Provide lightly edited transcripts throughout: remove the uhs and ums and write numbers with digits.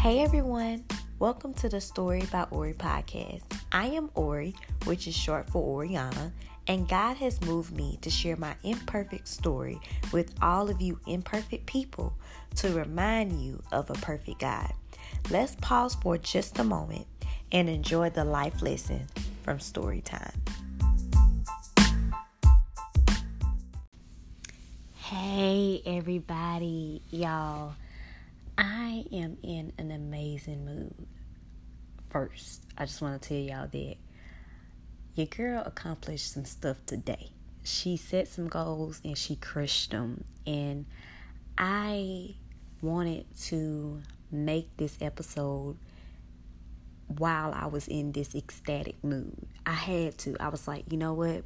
Hey everyone, welcome to the Story by Ori podcast. I am Ori, which is short for Oriana, and God has moved me to share my imperfect story with all of you imperfect people to remind you of a perfect God. Let's pause for just a moment and enjoy the life lesson from Story Time. Hey everybody, y'all. I am in an amazing mood. First, I just want to tell y'all that your girl accomplished some stuff today. She set some goals and she crushed them. And I wanted to make this episode while I was in this ecstatic mood. I had to. I was like, you know what?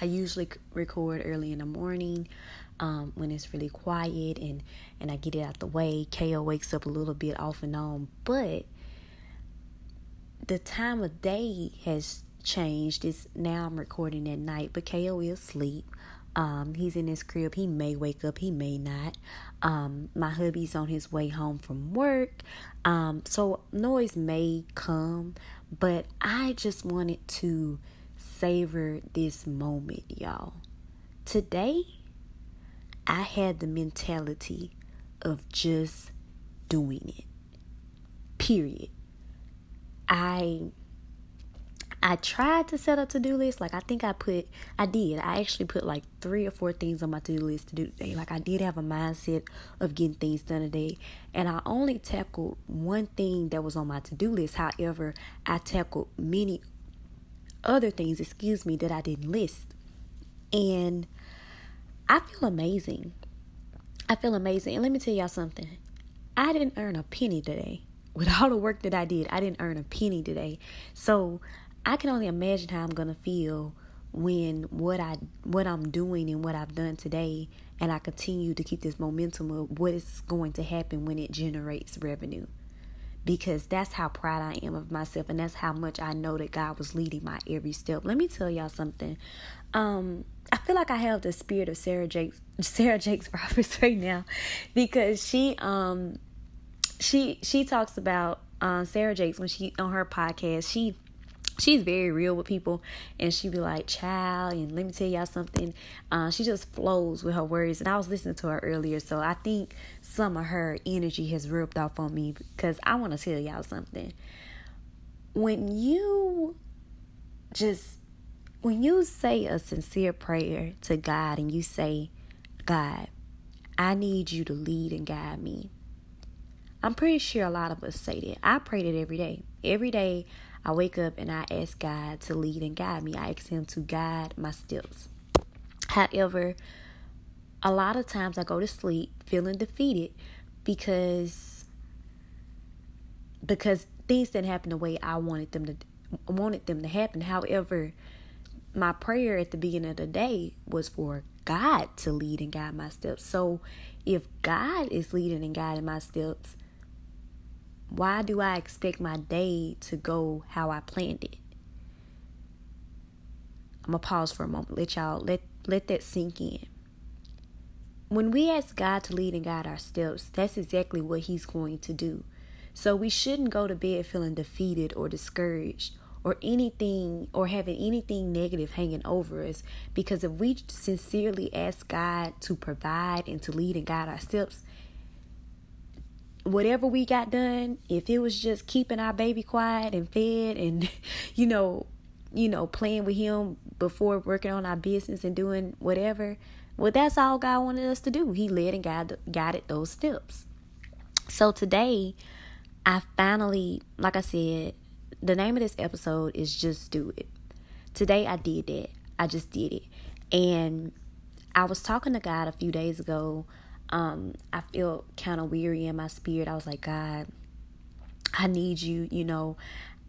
I usually record early in the morning when it's really quiet and I get it out the way. KO wakes up a little bit off and on, but the time of day has changed. Now I'm recording at night, but KO is asleep. He's in his crib. He may wake up. He may not. My hubby's on his way home from work. So noise may come, but I just wanted to savor this moment, y'all. Today, I had the mentality of just doing it. Period. I tried to set a to-do list. Like, I actually put like 3 or 4 things on my to-do list to do today. Like, I did have a mindset of getting things done today. And I only tackled one thing that was on my to-do list. However, I tackled many other things, that I didn't list. And I feel amazing. And let me tell y'all something. I didn't earn a penny today. With all the work that I did, I didn't earn a penny today. So I can only imagine how I'm going to feel when what I'm doing and what I've done today, and I continue to keep this momentum of what is going to happen when it generates revenue. Because that's how proud I am of myself. And that's how much I know that God was leading my every step. Let me tell y'all something. I feel like I have the spirit of Sarah Jakes Roberts right now. Because she talks about Sarah Jakes when she on her podcast. She's very real with people, and she be like, child, and let me tell y'all something. She just flows with her words, and I was listening to her earlier, so I think some of her energy has rubbed off on me, because I want to tell y'all something. When you say a sincere prayer to God, and you say, God, I need you to lead and guide me. I'm pretty sure a lot of us say that. I pray that every day. Every day I wake up and I ask God to lead and guide me. I ask him to guide my steps. However, a lot of times I go to sleep feeling defeated because things didn't happen the way I wanted them to happen. However, my prayer at the beginning of the day was for God to lead and guide my steps. So if God is leading and guiding my steps, why do I expect my day to go how I planned it? I'm going to pause for a moment. Let y'all let that sink in. When we ask God to lead and guide our steps, that's exactly what he's going to do. So we shouldn't go to bed feeling defeated or discouraged or anything, or having anything negative hanging over us. Because if we sincerely ask God to provide and to lead and guide our steps, whatever we got done, if it was just keeping our baby quiet and fed and, you know, playing with him before working on our business and doing whatever, well, that's all God wanted us to do. He led and guided those steps. So today, I finally, like I said, the name of this episode is Just Do It. Today, I did that. I just did it. And I was talking to God a few days ago. I feel kind of weary in my spirit. I was like, God, I need you,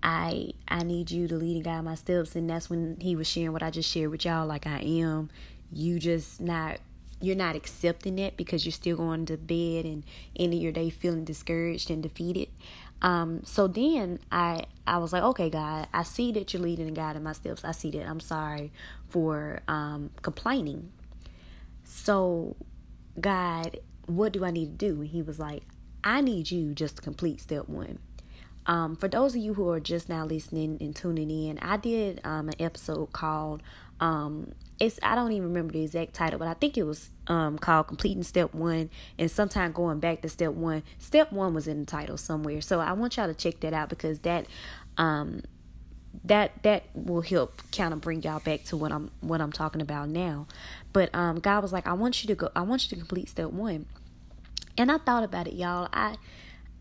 I need you to lead and guide my steps. And that's when he was sharing what I just shared with y'all. Like, I am, you're not accepting it because you're still going to bed and ending your day feeling discouraged and defeated. So then I was like, okay, God, I see that you're leading and guiding my steps. I see that. I'm sorry for, complaining. So God, what do I need to do? And he was like, I need you just to complete step one. For those of you who are just now listening and tuning in, I did an episode called, I don't even remember the exact title, but I think it was called Completing Step One, and sometime going back to Step One. Step One was in the title somewhere. So I want y'all to check that out, because that will help kind of bring y'all back to what I'm talking about now. But God was like, I want you to complete Step One. And I thought about it, y'all.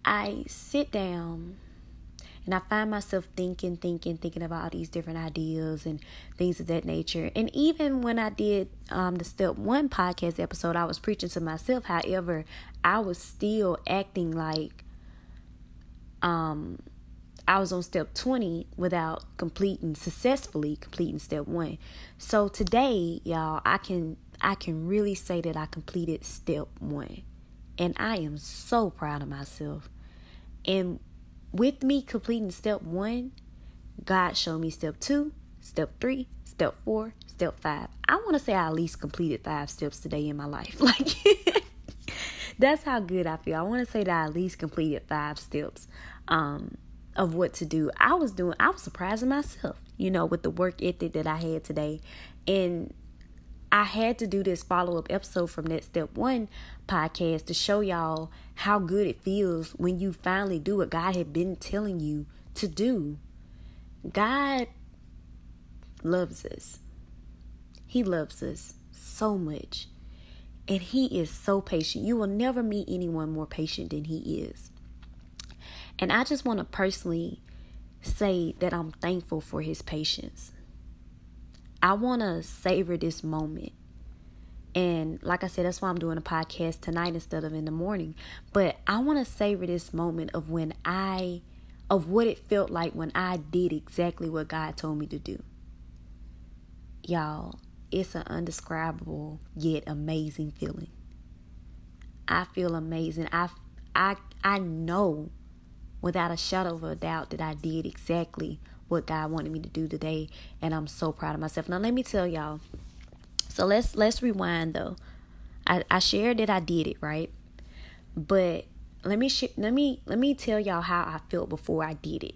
I sit down and I find myself thinking about all these different ideas and things of that nature. And even when I did the Step One podcast episode, I was preaching to myself. However, I was still acting like I was on Step 20 without successfully completing Step One. So today, y'all, I can really say that I completed Step One. And I am so proud of myself. And with me completing Step 1, God showed me Step 2, Step 3, Step 4, Step 5. I want to say I at least completed 5 steps today in my life. Like, that's how good I feel. I want to say that I at least completed 5 steps of what to do. I was surprising myself, with the work ethic that I had today. And I had to do this follow-up episode from that Step One podcast to show y'all how good it feels when you finally do what God had been telling you to do. God loves us. He loves us so much. And He is so patient. You will never meet anyone more patient than He is. And I just want to personally say that I'm thankful for His patience. I want to savor this moment. And like I said, that's why I'm doing a podcast tonight instead of in the morning. But I want to savor this moment of what it felt like when I did exactly what God told me to do. Y'all, it's an indescribable yet amazing feeling. I feel amazing. I know without a shadow of a doubt that I did exactly what God wanted me to do today, and I'm so proud of myself. Now let me tell y'all. So let's rewind though. I shared that I did it, right? But let me tell y'all how I felt before I did it.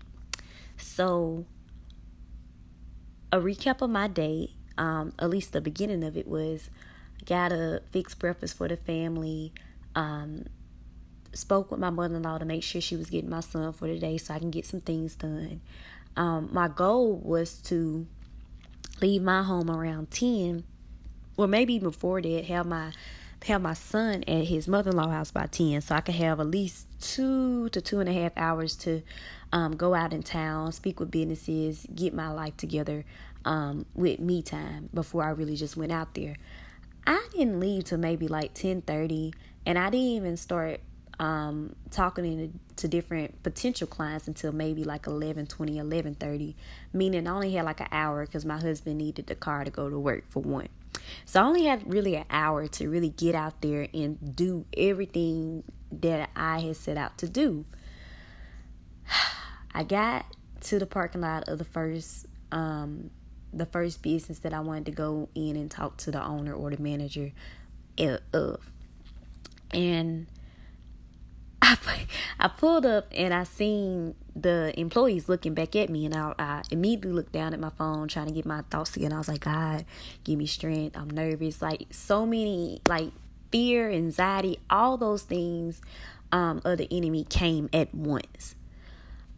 So a recap of my day, at least the beginning of it, was I got a fixed breakfast for the family. Spoke with my mother-in-law to make sure she was getting my son for the day so I can get some things done. My goal was to leave my home around 10, or maybe before that, have my son at his mother-in-law house by 10, so I could have at least 2 to 2.5 hours to go out in town, speak with businesses, get my life together with me time before I really just went out there. I didn't leave till maybe like 10:30, and I didn't even start talking to different potential clients until maybe like 11:30, meaning I only had like an hour because my husband needed the car to go to work for one. So I only had really an hour to really get out there and do everything that I had set out to do. I got to the parking lot of the first business that I wanted to go in and talk to the owner or the manager of. And I pulled up and I seen the employees looking back at me, and I immediately looked down at my phone trying to get my thoughts together. I was like, God, give me strength. I'm nervous. Like so many, like fear, anxiety, all those things of the enemy came at once.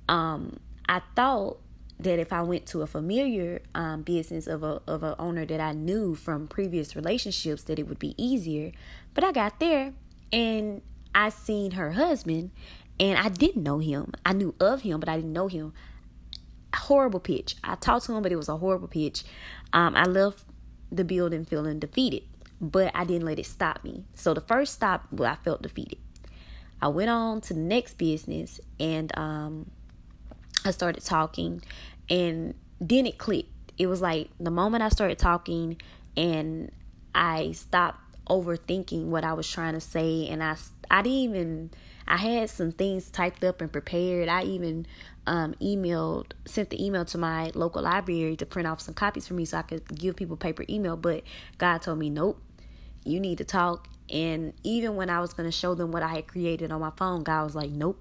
I thought that if I went to a familiar business of a owner that I knew from previous relationships, that it would be easier. But I got there and I seen her husband, and I didn't know him. I knew of him, but I didn't know him. Horrible pitch. I talked to him, but it was a horrible pitch. I left the building feeling defeated, but I didn't let it stop me. So the first stop, well, I felt defeated. I went on to the next business, and I started talking, and then it clicked. It was like the moment I started talking and I stopped overthinking what I was trying to say, and I had some things typed up and prepared. I even sent the email to my local library to print off some copies for me so I could give people paper email, but God told me, nope, you need to talk And even when I was going to show them what I had created on my phone, God was like, nope,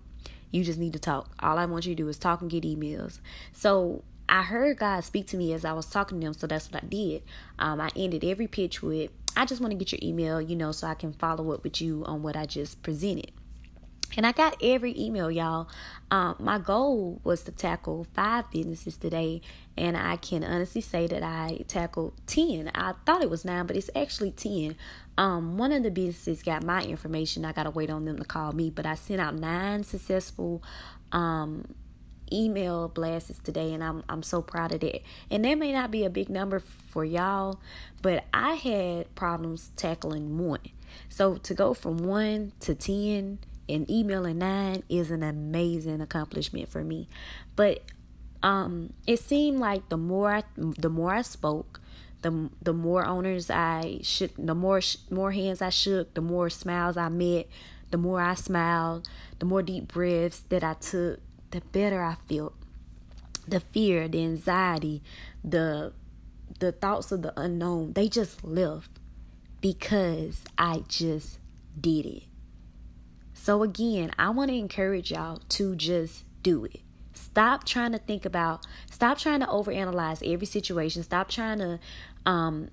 you just need to talk. All I want you to do is talk and get emails. So I heard God speak to me as I was talking to them, so that's what I did. I ended every pitch with, I just want to get your email, so I can follow up with you on what I just presented. And I got every email, y'all. My goal was to tackle 5 businesses today, and I can honestly say that I tackled 10. I thought it was 9, but it's actually 10. One of the businesses got my information. I got to wait on them to call me, but I sent out 9 successful email blasts today, and I'm so proud of that. And that may not be a big number for y'all, but I had problems tackling 1. So to go from 1 to 10 and emailing 9 is an amazing accomplishment for me. But it seemed like the more I spoke, the more owners I shook, the more hands I shook, the more smiles I met, the more I smiled, the more deep breaths that I took, the better I felt. The fear, the anxiety, the thoughts of the unknown, they just left because I just did it. So again, I want to encourage y'all to just do it. Stop trying to overanalyze every situation. Stop trying to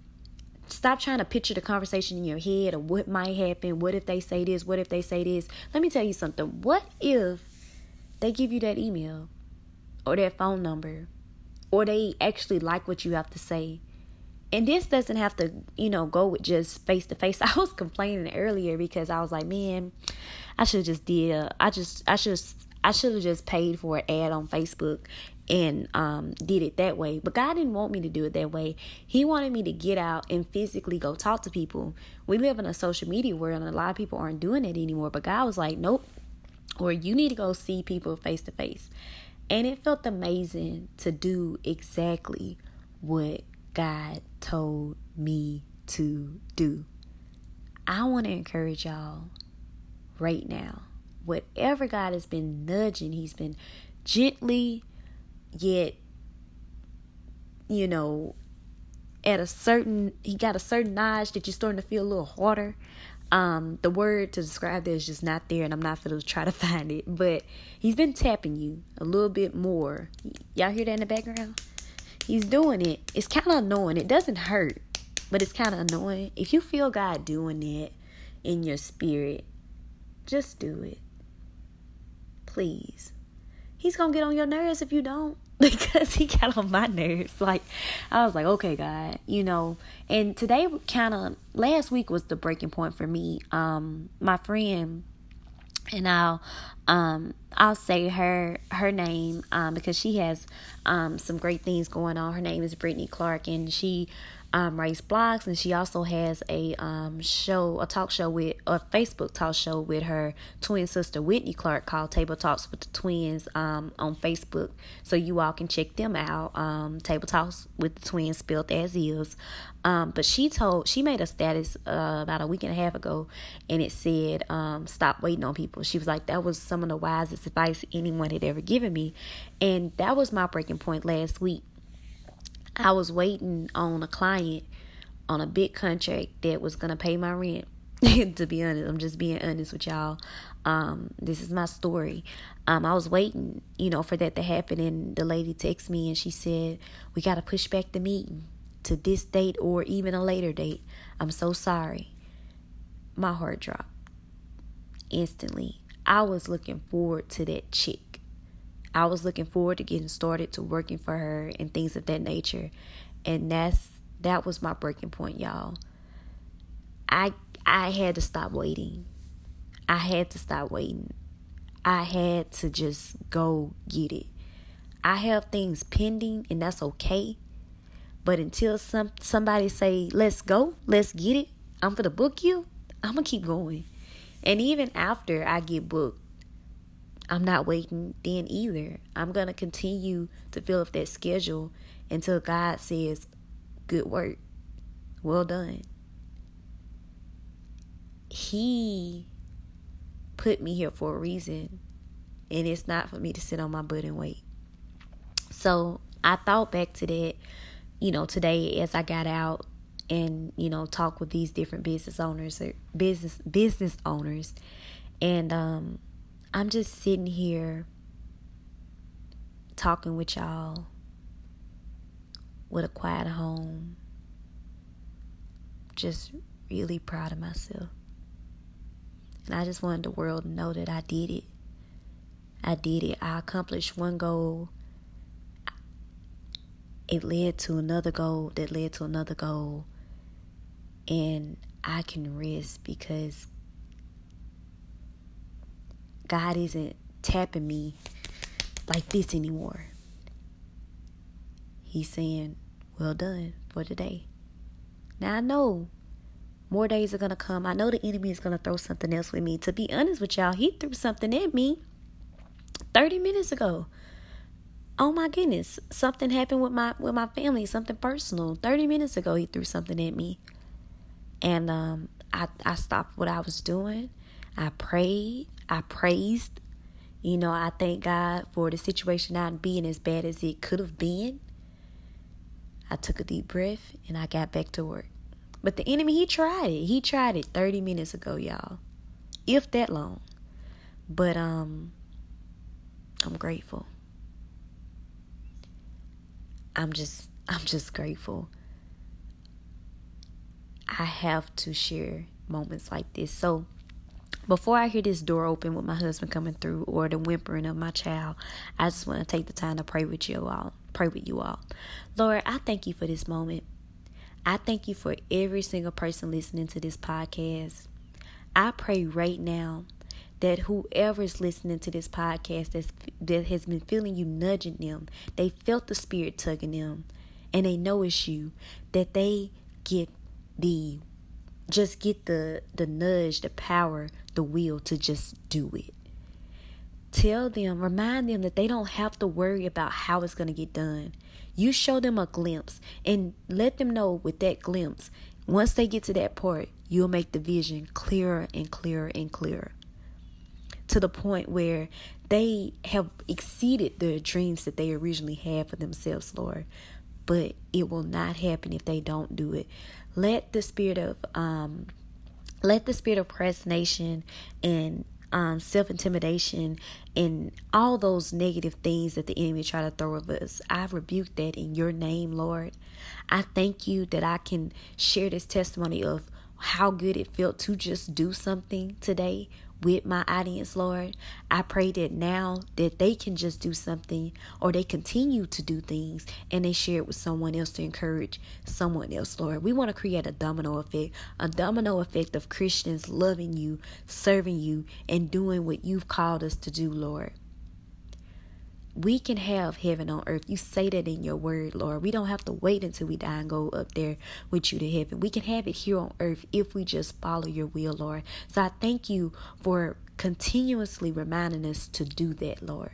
picture the conversation in your head or what might happen. What if they say this? What if they say this? Let me tell you something. What if they give you that email or that phone number, or they actually like what you have to say? And this doesn't have to, go with just face-to-face. I was complaining earlier because I was like, man, I should have just paid for an ad on Facebook and did it that way. But God didn't want me to do it that way. He wanted me to get out and physically go talk to people. We live in a social media world, and a lot of people aren't doing it anymore. But God was like, nope, or you need to go see people face-to-face. And it felt amazing to do exactly what God told me to do. I want to encourage y'all right now. Whatever God has been nudging, He's been gently, yet, He got a certain nudge that you're starting to feel a little harder. The word to describe that is just not there, and I'm not going to try to find it. But He's been tapping you a little bit more. Y'all hear that in the background? He's doing it. It's kind of annoying. It doesn't hurt, but it's kind of annoying. If you feel God doing it in your spirit, just do it. Please. He's going to get on your nerves if you don't, because He got on my nerves. Like, I was like, okay, God, and today last week was the breaking point for me. My friend, and I'll say her name because she has some great things going on. Her name is Brittany Clark, and she writes blogs, and she also has a Facebook talk show with her twin sister Whitney Clark called Table Talks with the Twins on Facebook. So you all can check them out. Table Talks with the Twins, spelled as is. But she made a status about a week and a half ago, and it said, stop waiting on people. She was like, that was some of the wisest advice anyone had ever given me. And that was my breaking point last week. I was waiting on a client on a big contract that was going to pay my rent. To be honest, I'm just being honest with y'all. This is my story. I was waiting, for that to happen. And the lady texted me and she said, we got to push back the meeting to this date or even a later date. I'm so sorry. My heart dropped instantly. I was looking forward to that chick. I was looking forward to getting started, to working for her and things of that nature. And that was my breaking point, y'all. I had to stop waiting. I had to stop waiting. I had to just go get it. I have things pending, and that's okay. But until somebody say, let's go, let's get it, I'm going to book you, I'm going to keep going. And even after I get booked, I'm not waiting then either. I'm going to continue to fill up that schedule until God says, good work, well done. He put me here for a reason, and it's not for me to sit on my butt and wait. So I thought back to that, today as I got out, and, you know, talk with these different business owners. And I'm just sitting here talking with y'all with a quiet home. Just really proud of myself. And I just wanted the world to know that I did it. I did it. I accomplished one goal. It led to another goal that led to another goal. And I can rest because God isn't tapping me like this anymore. He's saying, well done for today. Now I know more days are going to come. I know the enemy is going to throw something else with me. To be honest with y'all, he threw something at me 30 minutes ago. Oh my goodness, something happened with my family, something personal. 30 minutes ago, he threw something at me. And I stopped what I was doing. I prayed. I praised. You know, I thank God for the situation not being as bad as it could have been. I took a deep breath and I got back to work. But the enemy, he tried it. He tried it 30 minutes ago, y'all. If that long. But I'm grateful. I'm just grateful. I have to share moments like this. So before I hear this door open with my husband coming through or the whimpering of my child, I just want to take the time to pray with you all. Lord, I thank you for this moment. I thank you for every single person listening to this podcast. I pray right now that whoever is listening to this podcast that has been feeling you nudging them, they felt the Spirit tugging them, and they know it's you, that they get the nudge, the power, the will to just do it. Tell them, remind them that they don't have to worry about how it's going to get done. You show them a glimpse and let them know with that glimpse, once they get to that part, you'll make the vision clearer and clearer and clearer. To the point where they have exceeded the dreams that they originally had for themselves, Lord. But it will not happen if they don't do it. Let the spirit of procrastination and self-intimidation and all those negative things that the enemy try to throw at us, I rebuke that in your name, Lord. I thank you that I can share this testimony of how good it felt to just do something today with my audience, Lord. I pray that now that they can just do something, or they continue to do things and they share it with someone else to encourage someone else, Lord. We want to create a domino effect of Christians loving you, serving you, and doing what you've called us to do, Lord. We can have heaven on earth. You say that in your word, Lord. We don't have to wait until we die and go up there with you to heaven. We can have it here on earth if we just follow your will, Lord. So I thank you for continuously reminding us to do that, Lord.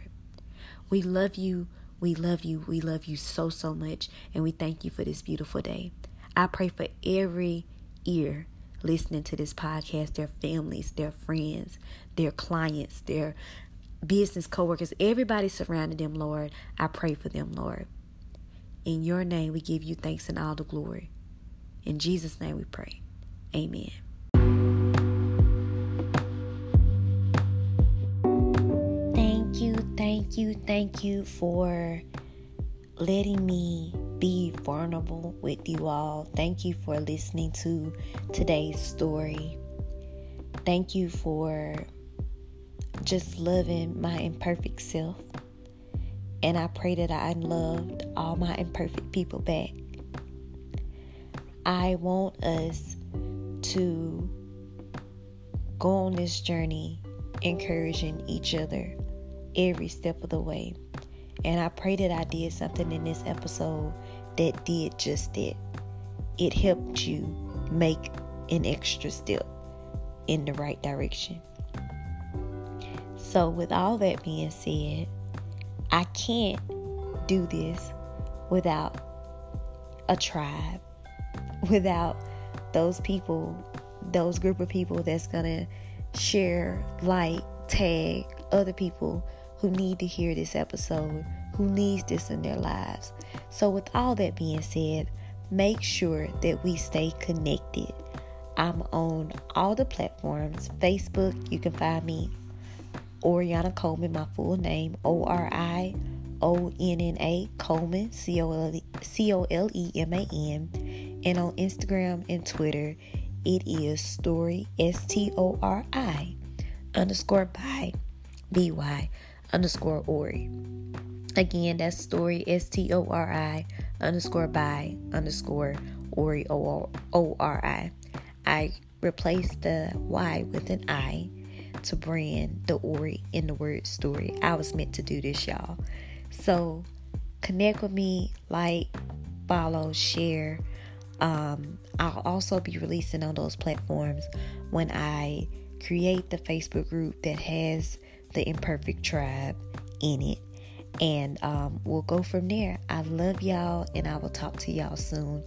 We love you. We love you. We love you so, so much. And we thank you for this beautiful day. I pray for every ear listening to this podcast, their families, their friends, their clients, their business co-workers, everybody surrounding them, Lord. I pray for them, Lord. In your name, we give you thanks and all the glory. In Jesus' name we pray. Amen. Thank you for letting me be vulnerable with you all. Thank you for listening to today's story. Thank you for just loving my imperfect self, and I pray that I loved all my imperfect people back. I want us to go on this journey encouraging each other every step of the way, and I pray that I did something in this episode that did just that. It helped you make an extra step in the right direction. So with all that being said, I can't do this without a tribe, without those people, those group of people that's going to share, like, tag other people who need to hear this episode, who needs this in their lives. So with all that being said, make sure that we stay connected. I'm on all the platforms. Facebook, you can find me, Oriana Coleman, my full name, Oriana Coleman, Coleman. And on Instagram and Twitter, it is story, story_by_by_Ori. Again, that's story, story_by_Ori. I replaced the Y with an I to brand the Ori in the word story. I was meant to do this, y'all. So connect with me, like, follow, share. I'll also be releasing on those platforms when I create the Facebook group that has the Imperfect Tribe in it. And we'll go from there. I love y'all, and I will talk to y'all soon.